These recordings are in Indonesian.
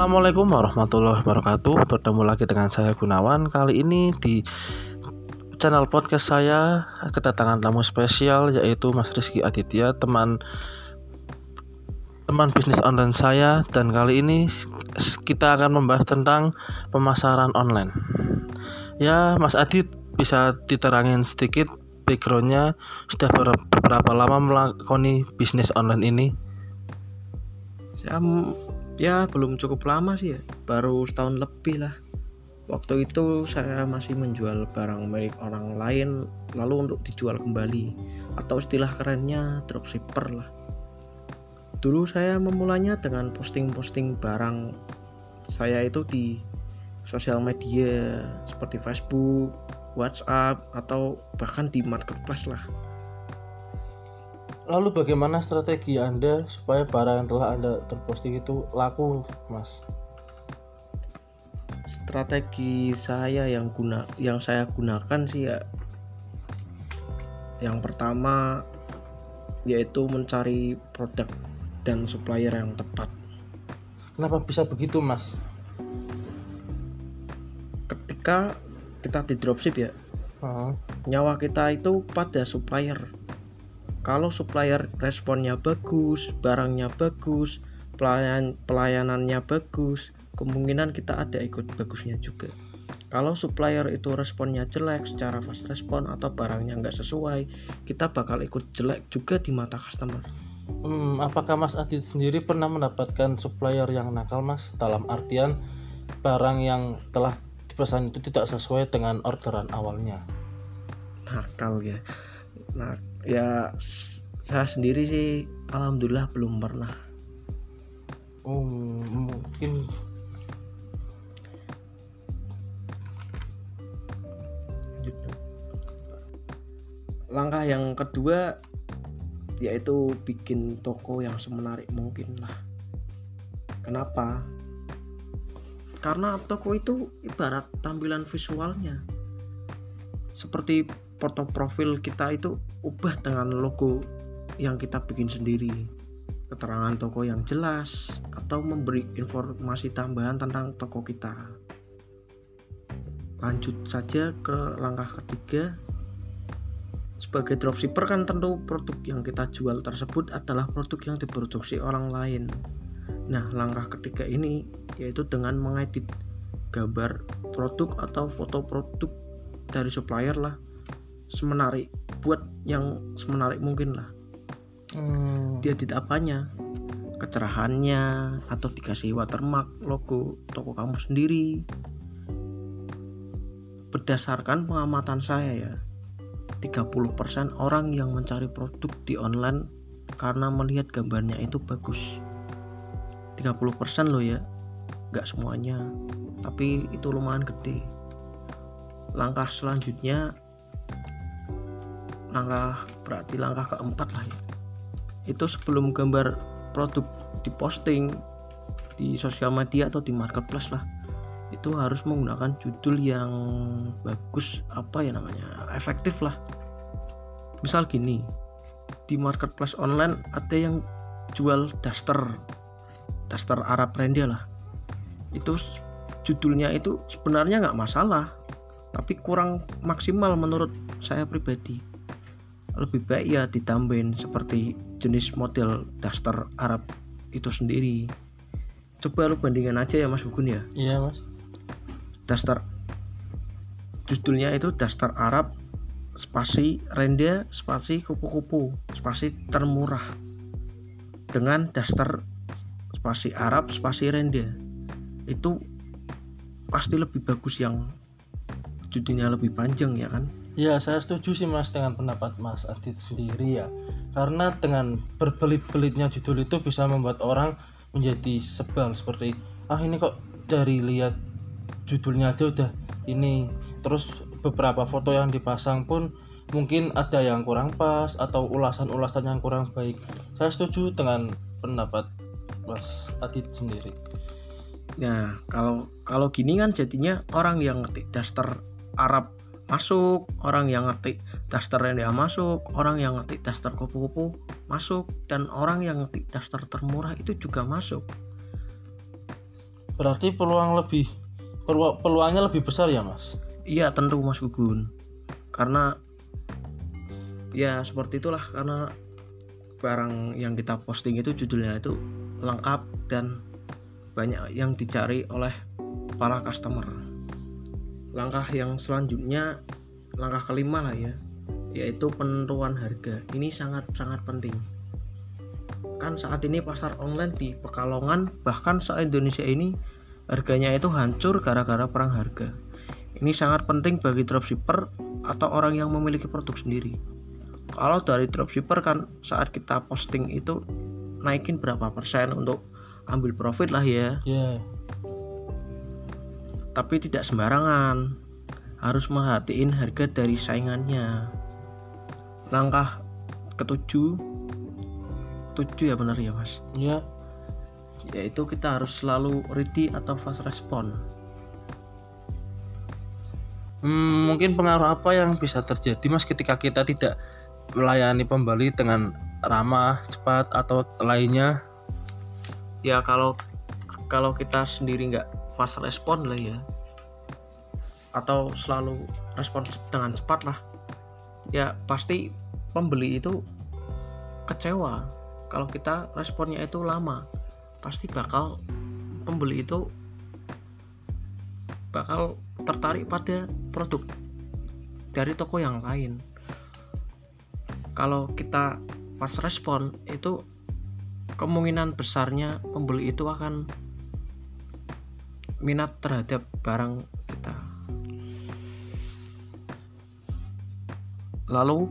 Assalamualaikum warahmatullahi wabarakatuh. Bertemu lagi dengan saya Gunawan. Kali ini di channel podcast saya kedatangan tamu spesial, yaitu Mas Rizky Aditya, teman bisnis online saya. Dan kali ini kita akan membahas tentang pemasaran online. Ya, Mas Adit, bisa diterangin sedikit backgroundnya, sudah berapa lama melakoni bisnis online ini? Ya belum cukup lama sih ya, baru setahun lebih lah. Waktu itu saya masih menjual barang milik orang lain lalu untuk dijual kembali, atau istilah kerennya dropshipper lah. Dulu saya memulainya dengan posting-posting barang saya itu di sosial media seperti Facebook, WhatsApp, atau bahkan di marketplace lah. Lalu bagaimana strategi Anda supaya barang yang telah Anda terposting itu laku, Mas? Strategi saya yang saya gunakan sih ya, yang pertama yaitu mencari produk dan supplier yang tepat. Kenapa bisa begitu, Mas? Ketika kita di dropship ya, nyawa kita itu pada supplier. Kalau supplier responnya bagus, barangnya bagus, pelayanannya bagus, kemungkinan kita ada ikut bagusnya juga. Kalau supplier itu responnya jelek secara fast respon atau barangnya nggak sesuai, kita bakal ikut jelek juga di mata customer. Apakah Mas Adit sendiri pernah mendapatkan supplier yang nakal, Mas? Dalam artian barang yang telah dipesan itu tidak sesuai dengan orderan awalnya. Nakal ya. Nah, ya saya sendiri sih alhamdulillah belum pernah. Mungkin langkah yang kedua yaitu bikin toko yang semenarik mungkin lah. Kenapa? Karena toko itu ibarat tampilan visualnya, seperti foto profil kita itu ubah dengan logo yang kita bikin sendiri, keterangan toko yang jelas, atau memberi informasi tambahan tentang toko kita. Lanjut saja ke langkah ketiga. Sebagai dropshipper kan tentu produk yang kita jual tersebut adalah produk yang diproduksi orang lain. Nah, langkah ketiga ini yaitu dengan mengedit gambar produk atau foto produk dari supplier lah, semenarik, buat yang semenarik mungkin lah. Dia tidak apanya, kecerahannya, atau dikasih watermark logo toko kamu sendiri. Berdasarkan pengamatan saya ya, 30% orang yang mencari produk di online karena melihat gambarnya itu bagus. 30% loh ya, nggak semuanya, tapi itu lumayan gede. Langkah selanjutnya, langkah keempat lah ya, itu sebelum gambar produk diposting di sosial media atau di marketplace lah, itu harus menggunakan judul yang bagus, efektif lah. Misal gini, di marketplace online ada yang jual daster Arab Renda lah, itu judulnya itu sebenarnya nggak masalah, tapi kurang maksimal menurut saya pribadi. Lebih baik ya ditambahin seperti jenis model daster Arab itu sendiri. Coba lu bandingkan aja ya Mas Bugun ya. Iya Mas. Daster, judulnya itu daster Arab spasi renda spasi kupu-kupu spasi termurah, dengan daster spasi Arab spasi renda. Itu pasti lebih bagus yang judulnya lebih panjang ya kan. Ya, saya setuju sih Mas dengan pendapat Mas Adit sendiri ya. Karena dengan berbelit-belitnya judul itu bisa membuat orang menjadi sebal, seperti ini kok dari lihat judulnya aja udah ini. Terus beberapa foto yang dipasang pun mungkin ada yang kurang pas atau ulasan-ulasan yang kurang baik. Saya setuju dengan pendapat Mas Adit sendiri. Nah, kalau gini kan jadinya orang yang ngetik daster Arab masuk, orang yang ngetik daster rendah masuk, orang yang ngetik daster kupu-kupu masuk, dan orang yang ngetik daster termurah itu juga masuk. Berarti peluangnya lebih besar ya Mas? Iya tentu Mas Gugun, karena ya seperti itulah, karena barang yang kita posting itu judulnya itu lengkap dan banyak yang dicari oleh para customer. Langkah yang selanjutnya, langkah kelima lah ya, yaitu penentuan harga. Ini sangat-sangat penting. Kan saat ini pasar online di Pekalongan bahkan se-Indonesia ini harganya itu hancur gara-gara perang harga. Ini sangat penting bagi dropshipper atau orang yang memiliki produk sendiri. Kalau dari dropshipper kan saat kita posting itu naikin berapa persen untuk ambil profit lah ya. Tapi tidak sembarangan, harus merhatiin harga dari saingannya. Langkah ketujuh ya benar ya Mas? Iya. Yaitu kita harus selalu ready atau fast respon. Mungkin pengaruh apa yang bisa terjadi Mas ketika kita tidak melayani pembeli dengan ramah, cepat atau lainnya? Ya kalau kita sendiri nggak fast respon lah ya, atau selalu respon dengan cepat lah ya, pasti pembeli itu kecewa. Kalau kita responnya itu lama, pasti bakal pembeli itu bakal tertarik pada produk dari toko yang lain. Kalau kita fast respon itu kemungkinan besarnya pembeli itu akan minat terhadap barang kita. Lalu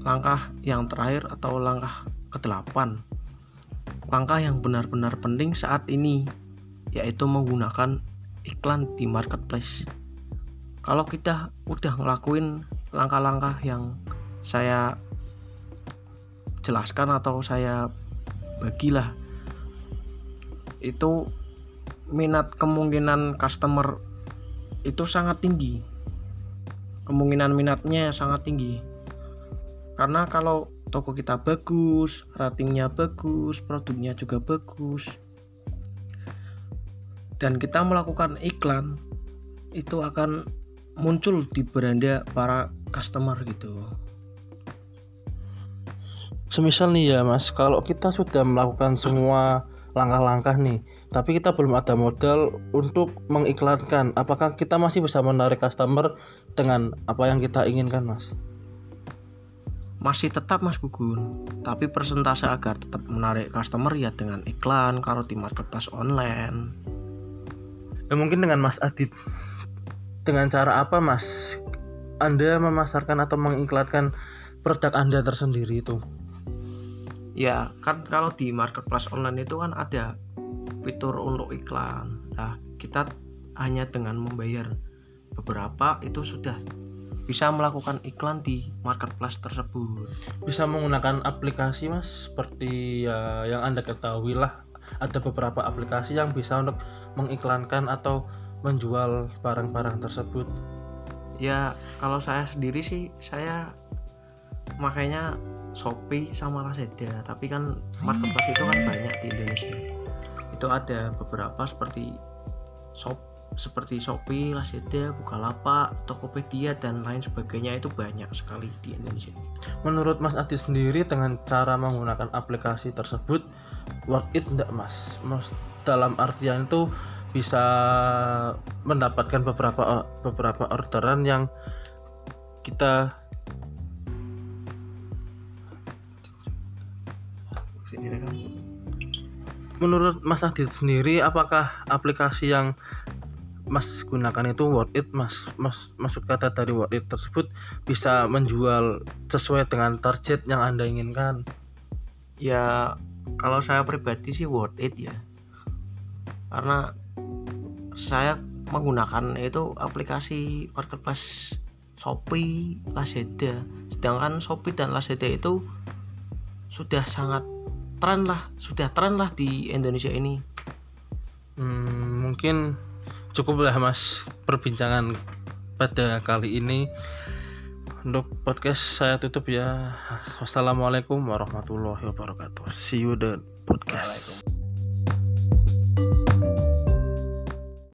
langkah yang terakhir atau langkah ke-8, langkah yang benar-benar penting saat ini, yaitu menggunakan iklan di marketplace. Kalau kita udah ngelakuin langkah-langkah yang saya jelaskan atau saya bagilah, itu minat kemungkinan customer itu sangat tinggi. Kemungkinan minatnya sangat tinggi, karena kalau toko kita bagus, ratingnya bagus, produknya juga bagus, dan kita melakukan iklan, itu akan muncul di beranda para customer gitu. Semisal nih ya Mas, kalau kita sudah melakukan semua langkah-langkah nih, tapi kita belum ada modal untuk mengiklankan, apakah kita masih bisa menarik customer dengan apa yang kita inginkan Mas? Masih tetap Mas Gugun, tapi persentase agar tetap menarik customer ya dengan iklan kalau di marketplace online. Ya mungkin dengan Mas Adit, dengan cara apa Mas Anda memasarkan atau mengiklankan produk Anda tersendiri itu? Ya kan kalau di marketplace online itu kan ada fitur untuk iklan. Nah, kita hanya dengan membayar beberapa itu sudah bisa melakukan iklan di marketplace tersebut. Bisa menggunakan aplikasi Mas, seperti ya, yang Anda ketahui lah, ada beberapa aplikasi yang bisa untuk mengiklankan atau menjual barang-barang tersebut. Ya kalau saya sendiri sih, saya makanya Shopee sama Lazada, tapi kan marketplace itu kan banyak di Indonesia. Itu ada beberapa seperti Shopee, Lazada, Bukalapak, Tokopedia dan lain sebagainya, itu banyak sekali di Indonesia. Menurut Mas Adi sendiri dengan cara menggunakan aplikasi tersebut worth it enggak Mas? Mas dalam artian itu bisa mendapatkan beberapa orderan yang kita Menurut Mas Adit sendiri, apakah aplikasi yang Mas gunakan itu worth it Mas? Maksud kata dari worth it tersebut bisa menjual sesuai dengan target yang Anda inginkan? Ya kalau saya pribadi sih worth it ya, karena saya menggunakan itu aplikasi marketplace Shopee, Lazada. Sedangkan Shopee dan Lazada itu sudah sangat tren lah di Indonesia ini. Mungkin cukuplah Mas perbincangan pada kali ini. Untuk podcast saya tutup ya. Wassalamualaikum warahmatullahi wabarakatuh. See you the podcast.